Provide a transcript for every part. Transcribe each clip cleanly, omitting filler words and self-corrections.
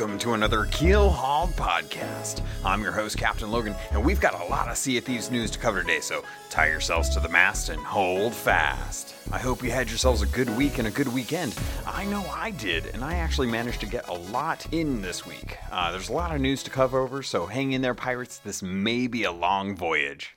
Welcome to another Kill Hauled podcast. I'm your host, Captain Logan, and we've got a lot of Sea of Thieves news to cover today, so tie yourselves to the mast and hold fast. I hope you had yourselves a good week and a good weekend. I know I did, and I actually managed to get a lot in this week. There's a lot of news to cover over, so hang in there, pirates. This may be a long voyage.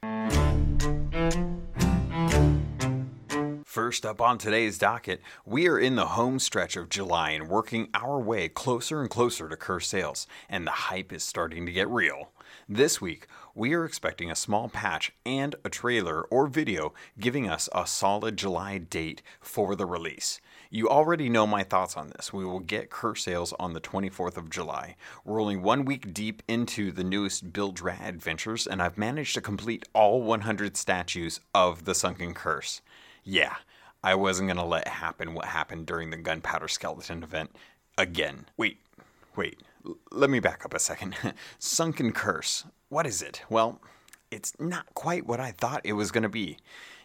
First up on today's docket, we are in the home stretch of July and working our way closer and closer to Curse Sales, and the hype is starting to get real. This week, we are expecting a small patch and a trailer or video giving us a solid July date for the release. You already know my thoughts on this. We will get Curse Sales on the 24th of July. We're only 1 week deep into the newest Buildrad adventures, and I've managed to complete all 100 statues of the Sunken Curse. Yeah, I wasn't going to let happen what happened during the Gunpowder Skeleton event again. Wait, let me back up a second. Sunken Curse, what is it? Well, it's not quite what I thought it was going to be.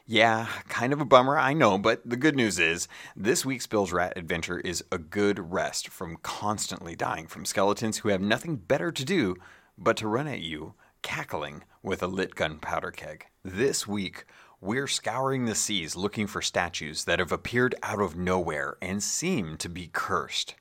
Yeah, kind of a bummer, I know, but the good news is, this week's Bilge Rat adventure is a good rest from constantly dying from skeletons who have nothing better to do but to run at you, cackling with a lit gunpowder keg. This week, we're scouring the seas looking for statues that have appeared out of nowhere and seem to be cursed.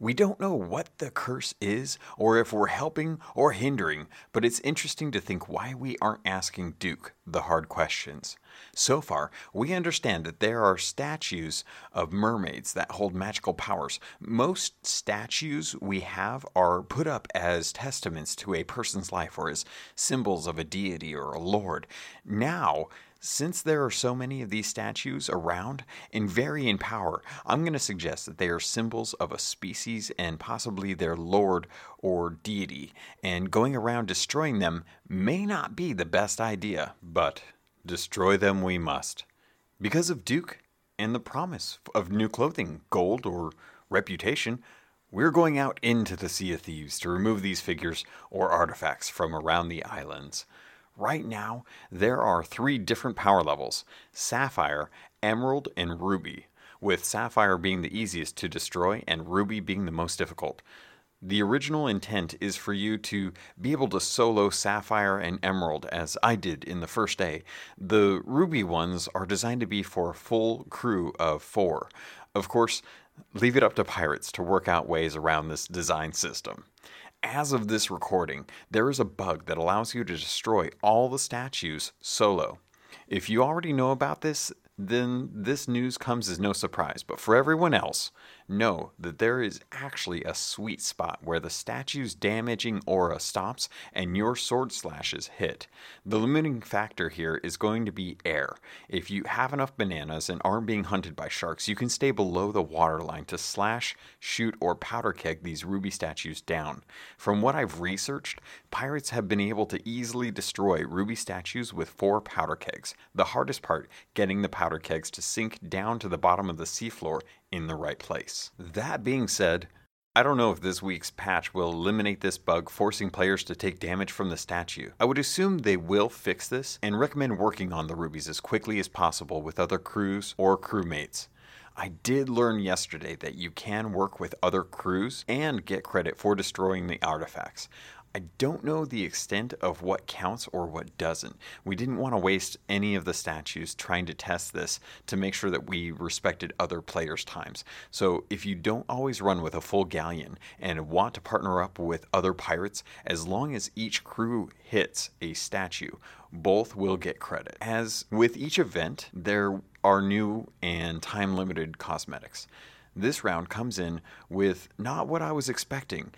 We don't know what the curse is, or if we're helping or hindering, but it's interesting to think why we aren't asking Duke the hard questions. So far, we understand that there are statues of mermaids that hold magical powers. Most statues we have are put up as testaments to a person's life or as symbols of a deity or a lord. Now, since there are so many of these statues around and vary in power, I'm going to suggest that they are symbols of a species and possibly their lord or deity, and going around destroying them may not be the best idea, but destroy them we must. Because of Duke and the promise of new clothing, gold, or reputation, we're going out into the Sea of Thieves to remove these figures or artifacts from around the islands. Right now, there are 3 different power levels, Sapphire, Emerald, and Ruby, with Sapphire being the easiest to destroy and Ruby being the most difficult. The original intent is for you to be able to solo Sapphire and Emerald, as I did in the first day. The Ruby ones are designed to be for a full crew of 4. Of course, leave it up to pirates to work out ways around this design system. As of this recording, there is a bug that allows you to destroy all the statues solo. If you already know about this, then this news comes as no surprise. But for everyone else, know that there is actually a sweet spot where the statue's damaging aura stops and your sword slashes hit. The limiting factor here is going to be air. If you have enough bananas and aren't being hunted by sharks, you can stay below the waterline to slash, shoot, or powder keg these ruby statues down. From what I've researched, pirates have been able to easily destroy ruby statues with 4 powder kegs. The hardest part, getting the powder kegs to sink down to the bottom of the seafloor in the right place. That being said, I don't know if this week's patch will eliminate this bug forcing players to take damage from the statue. I would assume they will fix this and recommend working on the rubies as quickly as possible with other crews or crewmates. I did learn yesterday that you can work with other crews and get credit for destroying the artifacts. I don't know the extent of what counts or what doesn't. We didn't want to waste any of the statues trying to test this to make sure that we respected other players' times. So if you don't always run with a full galleon and want to partner up with other pirates, as long as each crew hits a statue, both will get credit. As with each event, there are new and time-limited cosmetics. This round comes in with not what I was expecting.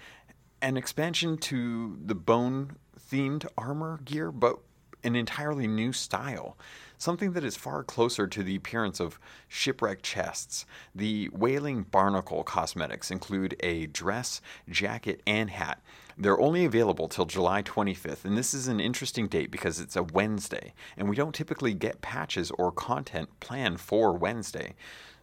An expansion to the bone-themed armor gear, but an entirely new style. Something that is far closer to the appearance of shipwreck chests. The Wailing Barnacle cosmetics include a dress, jacket, and hat. They're only available till July 25th, and this is an interesting date because it's a Wednesday, and we don't typically get patches or content planned for Wednesday.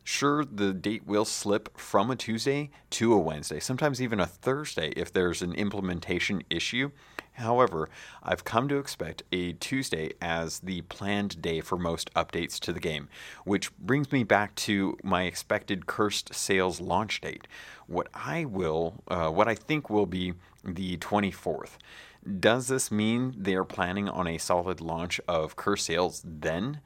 Sure, the date will slip from a Tuesday to a Wednesday, sometimes even a Thursday if there's an implementation issue, However, I've come to expect a Tuesday as the planned day for most updates to the game, which brings me back to my expected Cursed Sales launch date, what I think will be the 24th. Does this mean they're planning on a solid launch of Curse Sales then?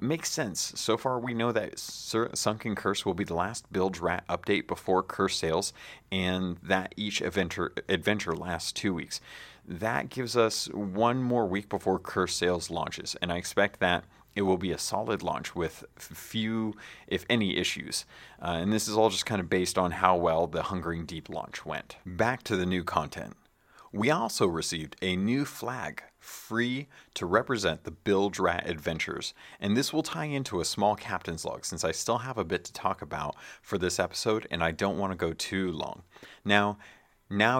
Makes sense. So far, we know that Sunken Curse will be the last Bilge Rat update before Curse Sales, and that each adventure lasts 2 weeks. That gives us one more week before Curse Sales launches, and I expect that it will be a solid launch with few, if any, issues. And this is all just kind of based on how well the Hungering Deep launch went. Back to the new content. We also received a new flag, free, to represent the Bilge Rat adventures, and this will tie into a small captain's log since I still have a bit to talk about for this episode and I don't want to go too long. Now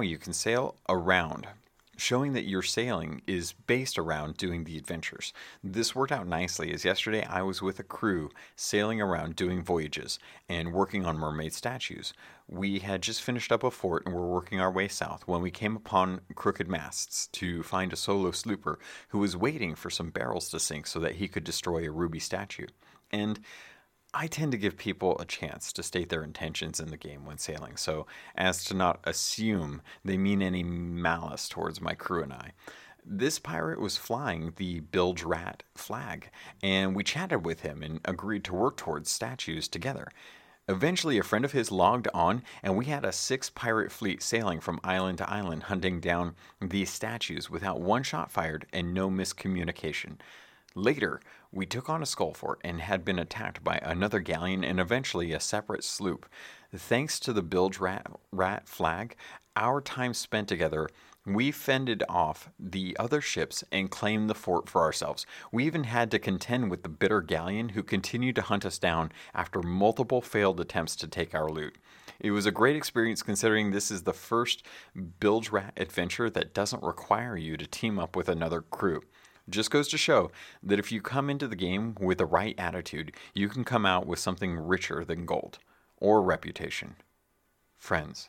you can sail around, showing that your sailing is based around doing the adventures. This worked out nicely as yesterday I was with a crew sailing around doing voyages and working on mermaid statues. We had just finished up a fort and were working our way south when we came upon Crooked Masts to find a solo slooper who was waiting for some barrels to sink so that he could destroy a ruby statue. And I tend to give people a chance to state their intentions in the game when sailing, so as to not assume they mean any malice towards my crew and I. This pirate was flying the Bilge Rat flag, and we chatted with him and agreed to work towards statues together. Eventually, a friend of his logged on, and we had a 6-pirate fleet sailing from island to island, hunting down these statues without one shot fired and no miscommunication. Later, we took on a skull fort and had been attacked by another galleon and eventually a separate sloop. Thanks to the Bilge Rat flag, our time spent together, we fended off the other ships and claimed the fort for ourselves. We even had to contend with the bitter galleon who continued to hunt us down after multiple failed attempts to take our loot. It was a great experience considering this is the first Bilge Rat adventure that doesn't require you to team up with another crew. Just goes to show that if you come into the game with the right attitude, you can come out with something richer than gold or reputation. Friends.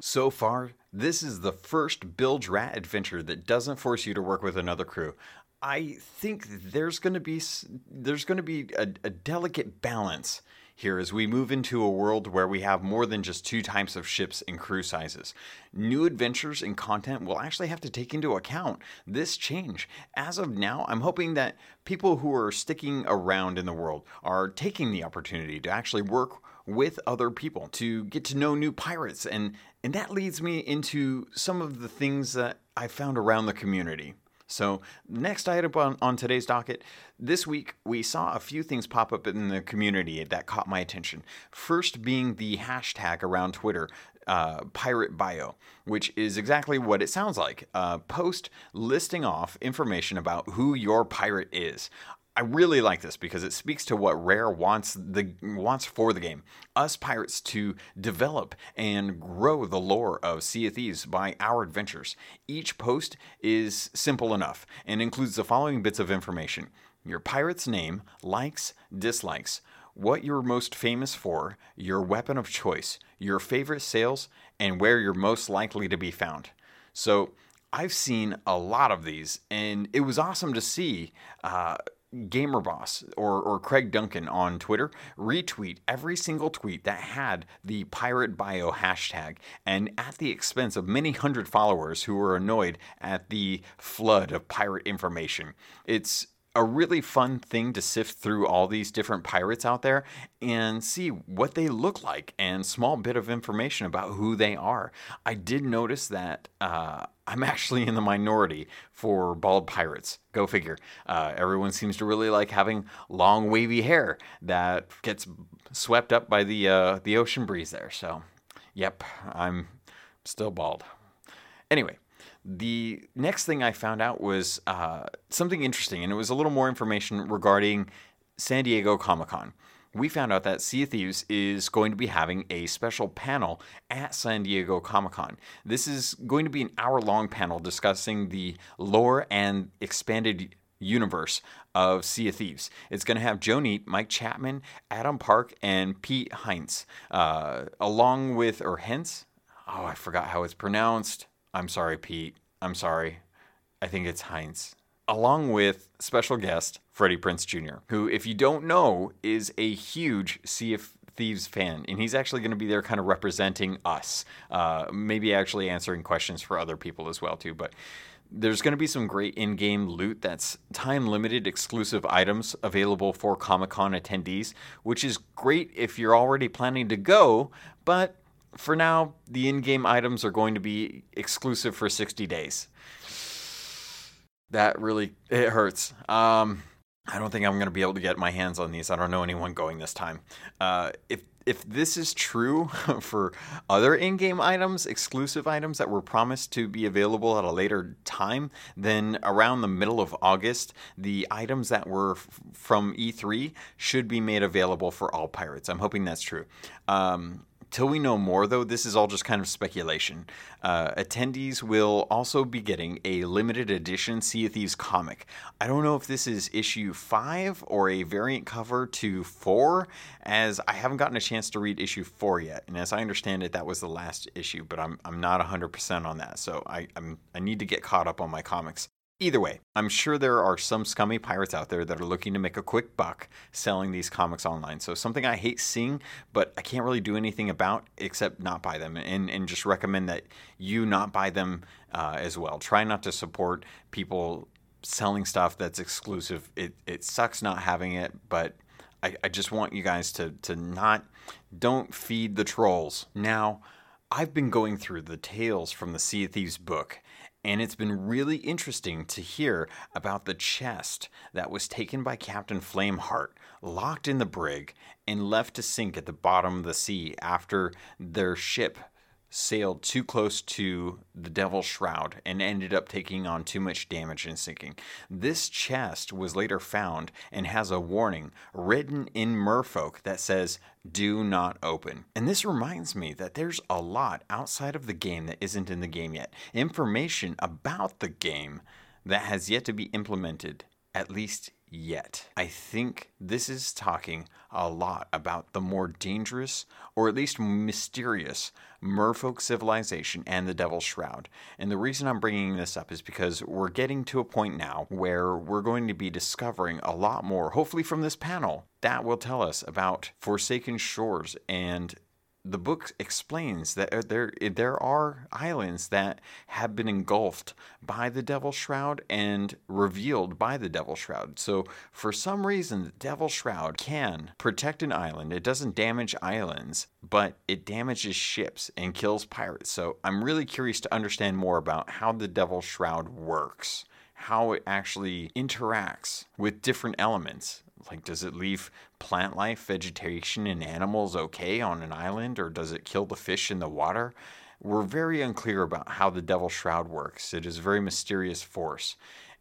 So far, this is the first Bilge Rat adventure that doesn't force you to work with another crew. I think there's going to be a delicate balance here as we move into a world where we have more than just 2 types of ships and crew sizes. New adventures and content will actually have to take into account this change. As of now, I'm hoping that people who are sticking around in the world are taking the opportunity to actually work with other people, to get to know new pirates, and that leads me into some of the things that I found around the community. So next item on today's docket, this week we saw a few things pop up in the community that caught my attention. First being the hashtag around Twitter, pirate bio, which is exactly what it sounds like. A post listing off information about who your pirate is. I really like this because it speaks to what Rare wants for the game. Us pirates to develop and grow the lore of Sea of Thieves by our adventures. Each post is simple enough and includes the following bits of information. Your pirate's name, likes, dislikes, what you're most famous for, your weapon of choice, your favorite sails, and where you're most likely to be found. So I've seen a lot of these, and it was awesome to see Gamerboss or Craig Duncan on Twitter retweet every single tweet that had the pirate bio hashtag, and at the expense of many hundred followers who were annoyed at the flood of pirate information. It's a really fun thing to sift through all these different pirates out there and see what they look like and small bit of information about who they are. I did notice that I'm actually in the minority for bald pirates. Go figure. Everyone seems to really like having long wavy hair that gets swept up by the ocean breeze there. So, yep, I'm still bald. Anyway. The next thing I found out was something interesting, and it was a little more information regarding San Diego Comic-Con. We found out that Sea of Thieves is going to be having a special panel at San Diego Comic-Con. This is going to be an hour-long panel discussing the lore and expanded universe of Sea of Thieves. It's going to have Joe Neat, Mike Chapman, Adam Park, and Pete Heinz, along with, or Hence? Oh, I forgot how it's pronounced. I'm sorry, Pete. I'm sorry. I think it's Heinz. Along with special guest Freddie Prinze Jr., who, if you don't know, is a huge Sea of Thieves fan. And he's actually going to be there kind of representing us. Maybe actually answering questions for other people as well, too. But there's going to be some great in-game loot that's time-limited exclusive items available for Comic-Con attendees, which is great if you're already planning to go, but for now, the in-game items are going to be exclusive for 60 days. That really, it hurts. I don't think I'm going to be able to get my hands on these. I don't know anyone going this time. If this is true for other in-game items, exclusive items that were promised to be available at a later time, then around the middle of August, the items that were from E3 should be made available for all pirates. I'm hoping that's true. Till we know more, though, this is all just kind of speculation. Attendees will also be getting a limited edition Sea of Thieves comic. I don't know if this is issue 5 or a variant cover to 4, as I haven't gotten a chance to read issue 4 yet. And as I understand it, that was the last issue, but I'm not 100% on that, so I need to get caught up on my comics. Either way, I'm sure there are some scummy pirates out there that are looking to make a quick buck selling these comics online. So something I hate seeing, but I can't really do anything about except not buy them, and just recommend that you not buy them as well. Try not to support people selling stuff that's exclusive. It sucks not having it, but I just want you guys to don't feed the trolls. Now, I've been going through the Tales from the Sea of Thieves book, and it's been really interesting to hear about the chest that was taken by Captain Flameheart, locked in the brig, and left to sink at the bottom of the sea after their ship sailed too close to the Devil's Shroud and ended up taking on too much damage and sinking. This chest was later found and has a warning written in Merfolk that says, "Do not open." And this reminds me that there's a lot outside of the game that isn't in the game yet. Information about the game that has yet to be implemented, at least yet. I think this is talking a lot about the more dangerous, or at least mysterious, Merfolk civilization and the Devil's Shroud. And the reason I'm bringing this up is because we're getting to a point now where we're going to be discovering a lot more, hopefully from this panel, that will tell us about Forsaken Shores. And the book explains that there are islands that have been engulfed by the Devil's Shroud and revealed by the Devil's Shroud. So for some reason, the Devil's Shroud can protect an island. It doesn't damage islands, but it damages ships and kills pirates. So I'm really curious to understand more about how the Devil's Shroud works, how it actually interacts with different elements. Like, does it leave plant life, vegetation, and animals okay on an island, or does it kill the fish in the water? We're very unclear about how the Devil's Shroud works. It is a very mysterious force,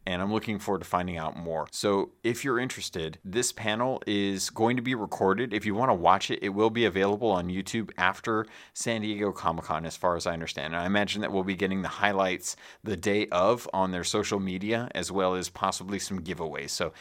and I'm looking forward to finding out more. So if you're interested, this panel is going to be recorded. If you want to watch it, it will be available on YouTube after San Diego Comic-Con, as far as I understand. And I imagine that we'll be getting the highlights the day of on their social media, as well as possibly some giveaways. So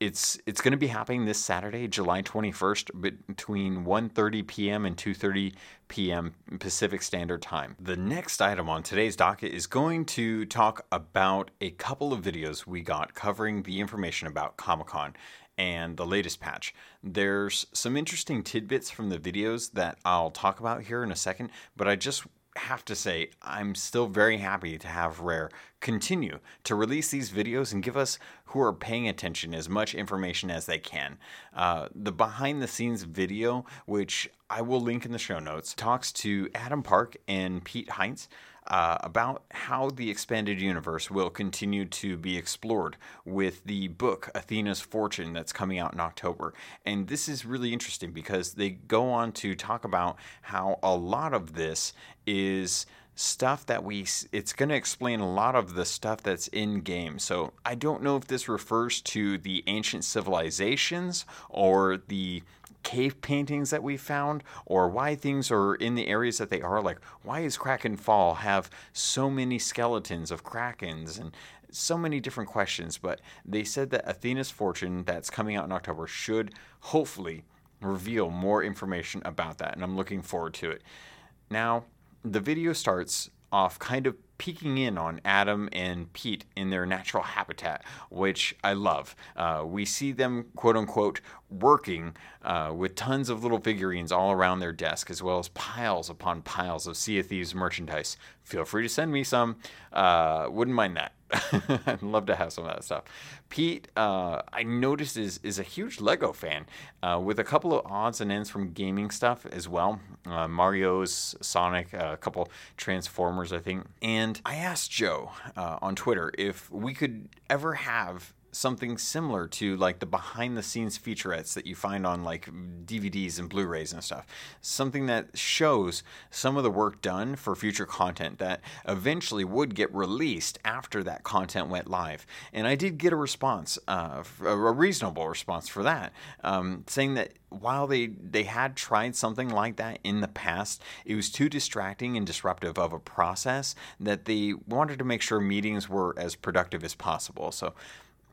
it's going to be happening this Saturday, July 21st, between 1:30 p.m. and 2:30 p.m. Pacific Standard Time. The next item on today's docket is going to talk about a couple of videos we got covering the information about Comic-Con and the latest patch. There's some interesting tidbits from the videos that I'll talk about here in a second, but I just have to say I'm still very happy to have Rare continue to release these videos and give us, who are paying attention, as much information as they can. The behind the scenes video, which I will link in the show notes, talks to Adam Park and Pete Heinz about how the expanded universe will continue to be explored with the book Athena's Fortune that's coming out in October. And this is really interesting because they go on to talk about how a lot of this is stuff that it's going to explain a lot of the stuff that's in game. So I don't know if this refers to the ancient civilizations or the cave paintings that we found, or why things are in the areas that they are. Like, why is Krakenfall have so many skeletons of krakens, and so many different questions. But they said that Athena's Fortune that's coming out in October should hopefully reveal more information about that, and I'm looking forward to it. Now, the video starts off kind of peeking in on Adam and Pete in their natural habitat, which I love. We see them, quote unquote, working with tons of little figurines all around their desk, as well as piles upon piles of Sea of Thieves merchandise. Feel free to send me some. Wouldn't mind that. I'd love to have some of that stuff. Pete, I noticed, is a huge Lego fan, with a couple of odds and ends from gaming stuff as well. Mario's, Sonic, a couple Transformers, I think. And I asked Joe on Twitter if we could ever have something similar to like the behind-the-scenes featurettes that you find on like DVDs and Blu-rays and stuff. Something that shows some of the work done for future content that eventually would get released after that content went live. And I did get a response, a reasonable response for that, saying that while they had tried something like that in the past, it was too distracting and disruptive of a process that they wanted to make sure meetings were as productive as possible. So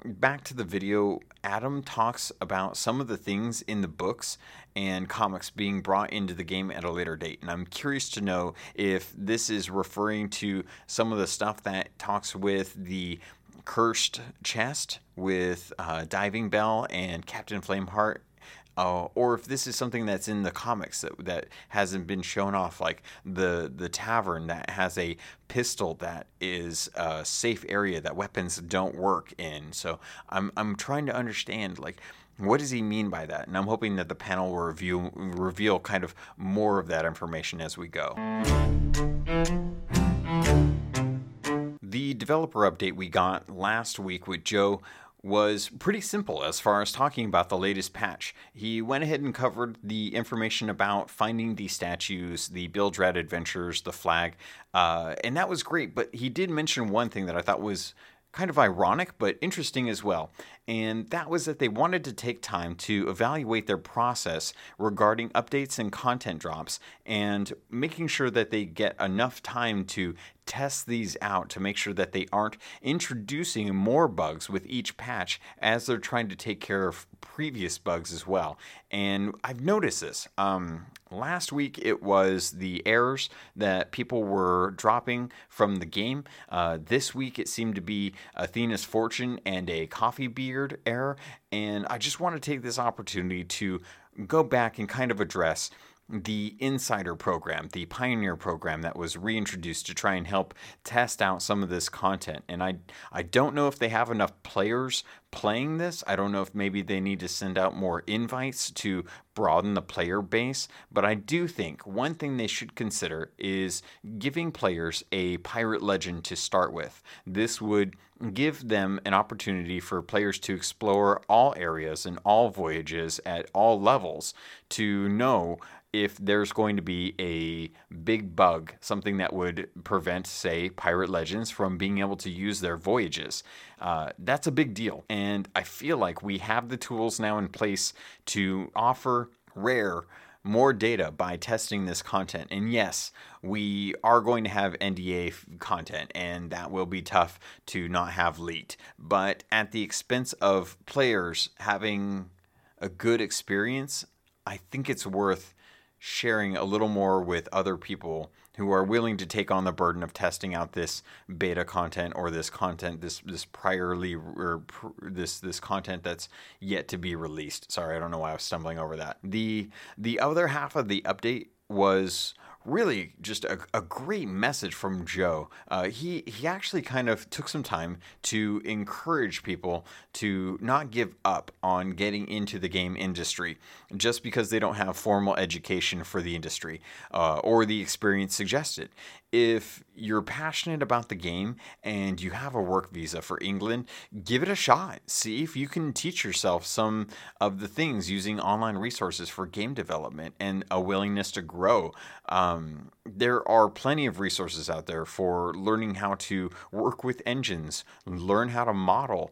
back to the video, Adam talks about some of the things in the books and comics being brought into the game at a later date. And I'm curious to know if this is referring to some of the stuff that talks with the cursed chest with Diving Bell and Captain Flameheart. Or if this is something that's in the comics that hasn't been shown off, like the tavern that has a pistol that is a safe area that weapons don't work in. So I'm trying to understand, like, what does he mean by that? And I'm hoping that the panel will reveal kind of more of that information as we go. The developer update we got last week with Joe was pretty simple as far as talking about the latest patch. He went ahead and covered the information about finding the statues, the Buildrad adventures, the flag, and that was great, but he did mention one thing that I thought was kind of ironic but interesting as well, and that was that they wanted to take time to evaluate their process regarding updates and content drops and making sure that they get enough time to test these out to make sure that they aren't introducing more bugs with each patch as they're trying to take care of previous bugs as well. And I've noticed this. Last week it was the errors that people were dropping from the game. This week it seemed to be Athena's Fortune and a Coffee Beard error. And I just want to take this opportunity to go back and kind of address the Insider program, the Pioneer program that was reintroduced to try and help test out some of this content. And I don't know if they have enough players playing this. I don't know if maybe they need to send out more invites to broaden the player base. But I do think one thing they should consider is giving players a Pirate Legend to start with. This would give them an opportunity for players to explore all areas and all voyages at all levels to know if there's going to be a big bug, something that would prevent, say, Pirate Legends from being able to use their voyages. That's a big deal. And I feel like we have the tools now in place to offer Rare more data by testing this content. And yes, we are going to have NDA content, and that will be tough to not have leaked. But at the expense of players having a good experience, I think it's worth sharing a little more with other people who are willing to take on the burden of testing out this beta content or this content, this content that's yet to be released. Sorry, I don't know why I was stumbling over that. The other half of the update was really just a great message from Joe. He actually kind of took some time to encourage people to not give up on getting into the game industry just because they don't have formal education for the industry or the experience suggested. If you're passionate about the game and you have a work visa for England, give it a shot. See if you can teach yourself some of the things using online resources for game development and a willingness to grow. There are plenty of resources out there for learning how to work with engines, learn how to model,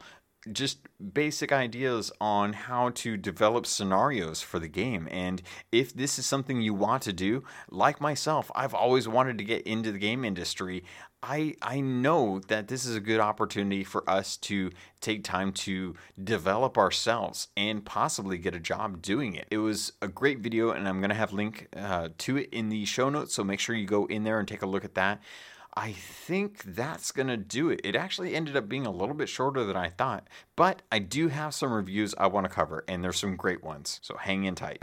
just basic ideas on how to develop scenarios for the game. And if this is something you want to do, like myself, I've always wanted to get into the game industry. I know that this is a good opportunity for us to take time to develop ourselves and possibly get a job doing it. It was a great video, and I'm going to have a link to it in the show notes, so make sure you go in there and take a look at that. I think that's going to do it. It actually ended up being a little bit shorter than I thought, but I do have some reviews I want to cover, and there's some great ones, so hang in tight.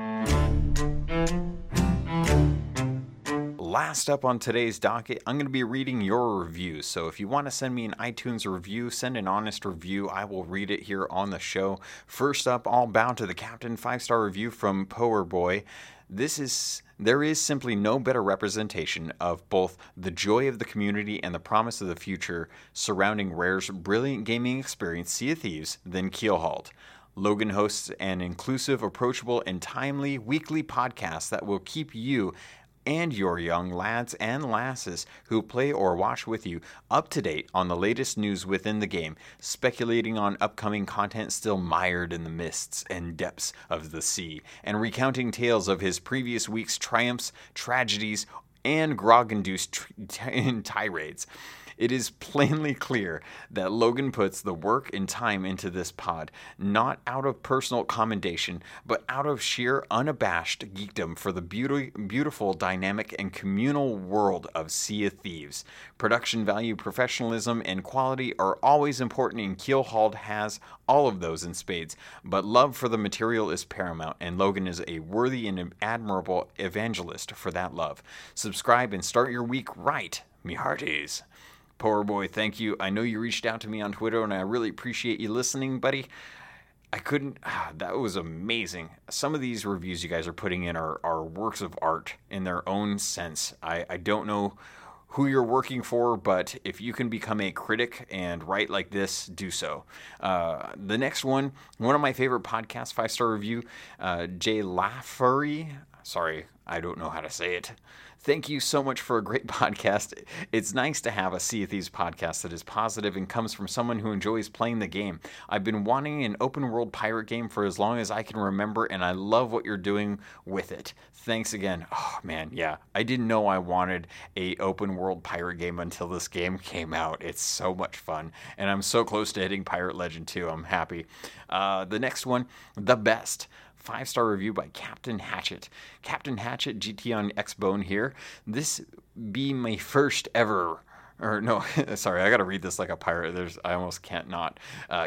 Last up on today's docket, I'm going to be reading your reviews. So if you want to send me an iTunes review, send an honest review. I will read it here on the show. First up, all bow to the Captain 5-star review from Power Boy. There is simply no better representation of both the joy of the community and the promise of the future surrounding Rare's brilliant gaming experience, Sea of Thieves, than Kill Hauled. Logan hosts an inclusive, approachable, and timely weekly podcast that will keep you and your young lads and lasses who play or watch with you up to date on the latest news within the game, speculating on upcoming content still mired in the mists and depths of the sea, and recounting tales of his previous week's triumphs, tragedies, and grog-induced tirades. It is plainly clear that Logan puts the work and time into this pod, not out of personal commendation, but out of sheer unabashed geekdom for the beautiful, dynamic, and communal world of Sea of Thieves. Production value, professionalism, and quality are always important, and Kill Hauled has all of those in spades, but love for the material is paramount, and Logan is a worthy and admirable evangelist for that love. Subscribe and start your week right, me hearties. Power Boy, thank you. I know you reached out to me on Twitter, and I really appreciate you listening, buddy. That was amazing. Some of these reviews you guys are putting in are works of art in their own sense. I don't know who you're working for, but if you can become a critic and write like this, do so. The next one of my favorite podcasts, 5-star review, Jay LaFurry. Sorry, I don't know how to say it. Thank you so much for a great podcast. It's nice to have a Sea of Thieves podcast that is positive and comes from someone who enjoys playing the game. I've been wanting an open-world pirate game for as long as I can remember, and I love what you're doing with it. Thanks again. Oh, man, yeah. I didn't know I wanted a open-world pirate game until this game came out. It's so much fun, and I'm so close to hitting Pirate Legend, too. I'm happy. The next one, the best. 5-star review by Captain Hatchet. Captain Hatchet, GT on X-Bone here. This be my first ever... Or no, sorry, I got to read this like a pirate. I almost can't not.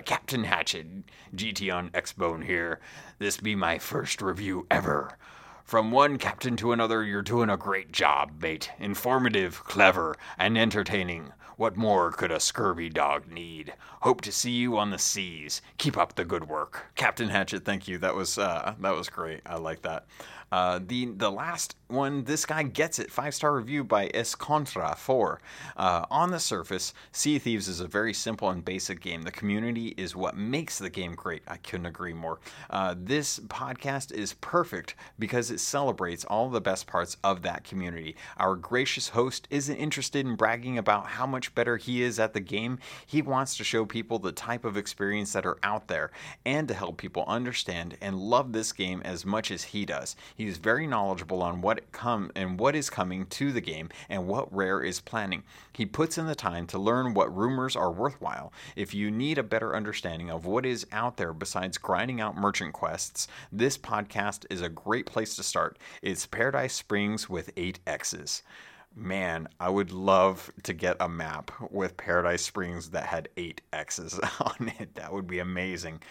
Captain Hatchet, GT on X-Bone here. This be my first review ever. From one captain to another, you're doing a great job, mate. Informative, clever, and entertaining. What more could a scurvy dog need? Hope to see you on the seas. Keep up the good work. Captain Hatchet, thank you. That was great. I like that. The last one, this guy gets it. 5-star review by Escontra4. On the surface, Sea of Thieves is a very simple and basic game. The community is what makes the game great. I couldn't agree more. This podcast is perfect because it celebrates all the best parts of that community. Our gracious host isn't interested in bragging about how much better he is at the game. He wants to show people the type of experience that are out there and to help people understand and love this game as much as he does. He's very knowledgeable on what is coming to the game and what Rare is planning. He puts in the time to learn what rumors are worthwhile. If you need a better understanding of what is out there besides grinding out merchant quests, this podcast is a great place to start. It's Paradise Springs with 8 X's. Man, I would love to get a map with Paradise Springs that had 8 X's on it. That would be amazing.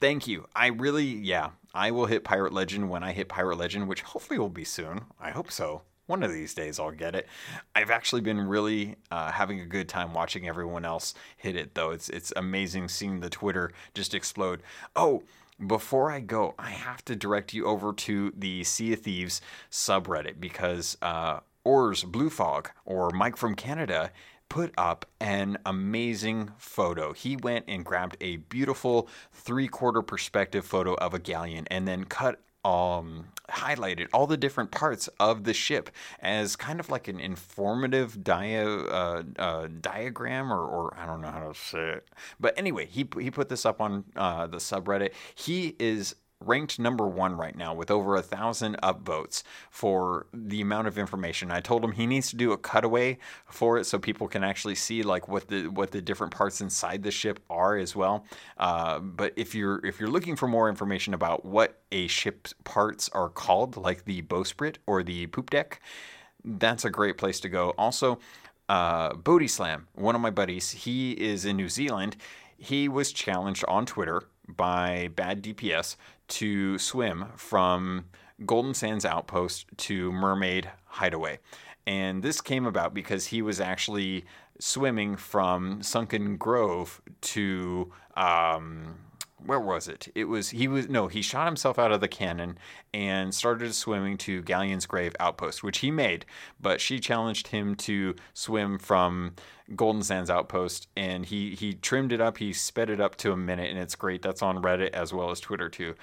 Thank you. I will hit Pirate Legend when I hit Pirate Legend, which hopefully will be soon. I hope so. One of these days I'll get it. I've actually been really having a good time watching everyone else hit it, though. It's amazing seeing the Twitter just explode. Oh, before I go, I have to direct you over to the Sea of Thieves subreddit because... Ors Blue Fog, or Mike from Canada, put up an amazing photo. He went and grabbed a beautiful 3/4 perspective photo of a galleon and then cut highlighted all the different parts of the ship as kind of like an informative diagram, or I don't know how to say it. But anyway, he put this up on the subreddit. He is ranked #1 right now with over 1,000 upvotes for the amount of information. I told him he needs to do a cutaway for it so people can actually see like what the different parts inside the ship are as well. But if you're looking for more information about what a ship's parts are called, like the bowsprit or the poop deck, that's a great place to go. Also, Booty Slam, one of my buddies, he is in New Zealand. He was challenged on Twitter by BadDPS to swim from Golden Sands Outpost to Mermaid Hideaway. And this came about because he was actually swimming from Sunken Grove to where was it? He shot himself out of the cannon and started swimming to Galleon's Grave Outpost, which he made, but she challenged him to swim from Golden Sands Outpost, and he trimmed it up. He sped it up to a minute, and it's great. That's on Reddit as well as Twitter too.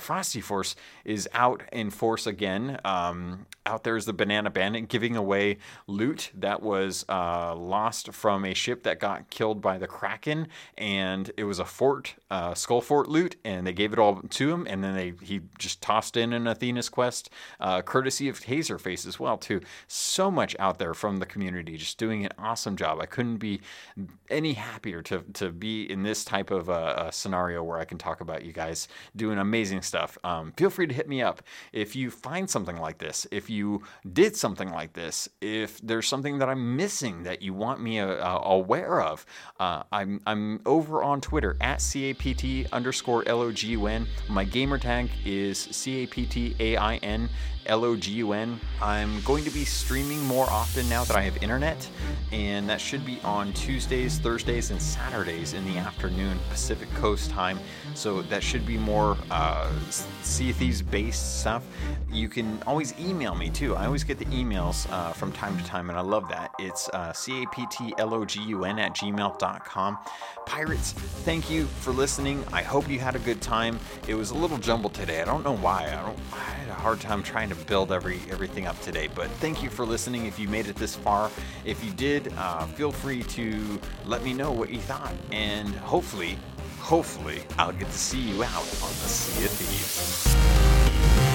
Frosty Force is out in force again. Out there is the Banana Bandit giving away loot that was lost from a ship that got killed by the Kraken, and it was a fort, skull fort loot, and they gave it all to him, and then he just tossed in an Athena's Quest, courtesy of Taserface as well too. So much out there from the community, just doing an awesome job. I couldn't be any happier to be in this type of a scenario where I can talk about you guys doing amazing stuff. Feel free to hit me up if you find something like this, if you did something like this, if there's something that I'm missing that you want me aware of. I'm over on Twitter at @CAPT_LOGUN. My gamer tag is CAPTAINLOGUN. I'm going to be streaming more often now that I have internet, and that should be on Tuesdays, Thursdays, and Saturdays in the afternoon Pacific Coast time. So that should be more Sea of Thieves based stuff. You can always email me too. I always get the emails from time to time, and I love that. It's CAPTLOGUN@gmail.com. Pirates, thank you for listening. I hope you had a good time. It was a little jumbled today. I don't know why. I had a hard time trying to build everything up today, but thank you for listening. If you made it this far, if you did, feel free to let me know what you thought, and hopefully I'll get to see you out on the Sea of Thieves.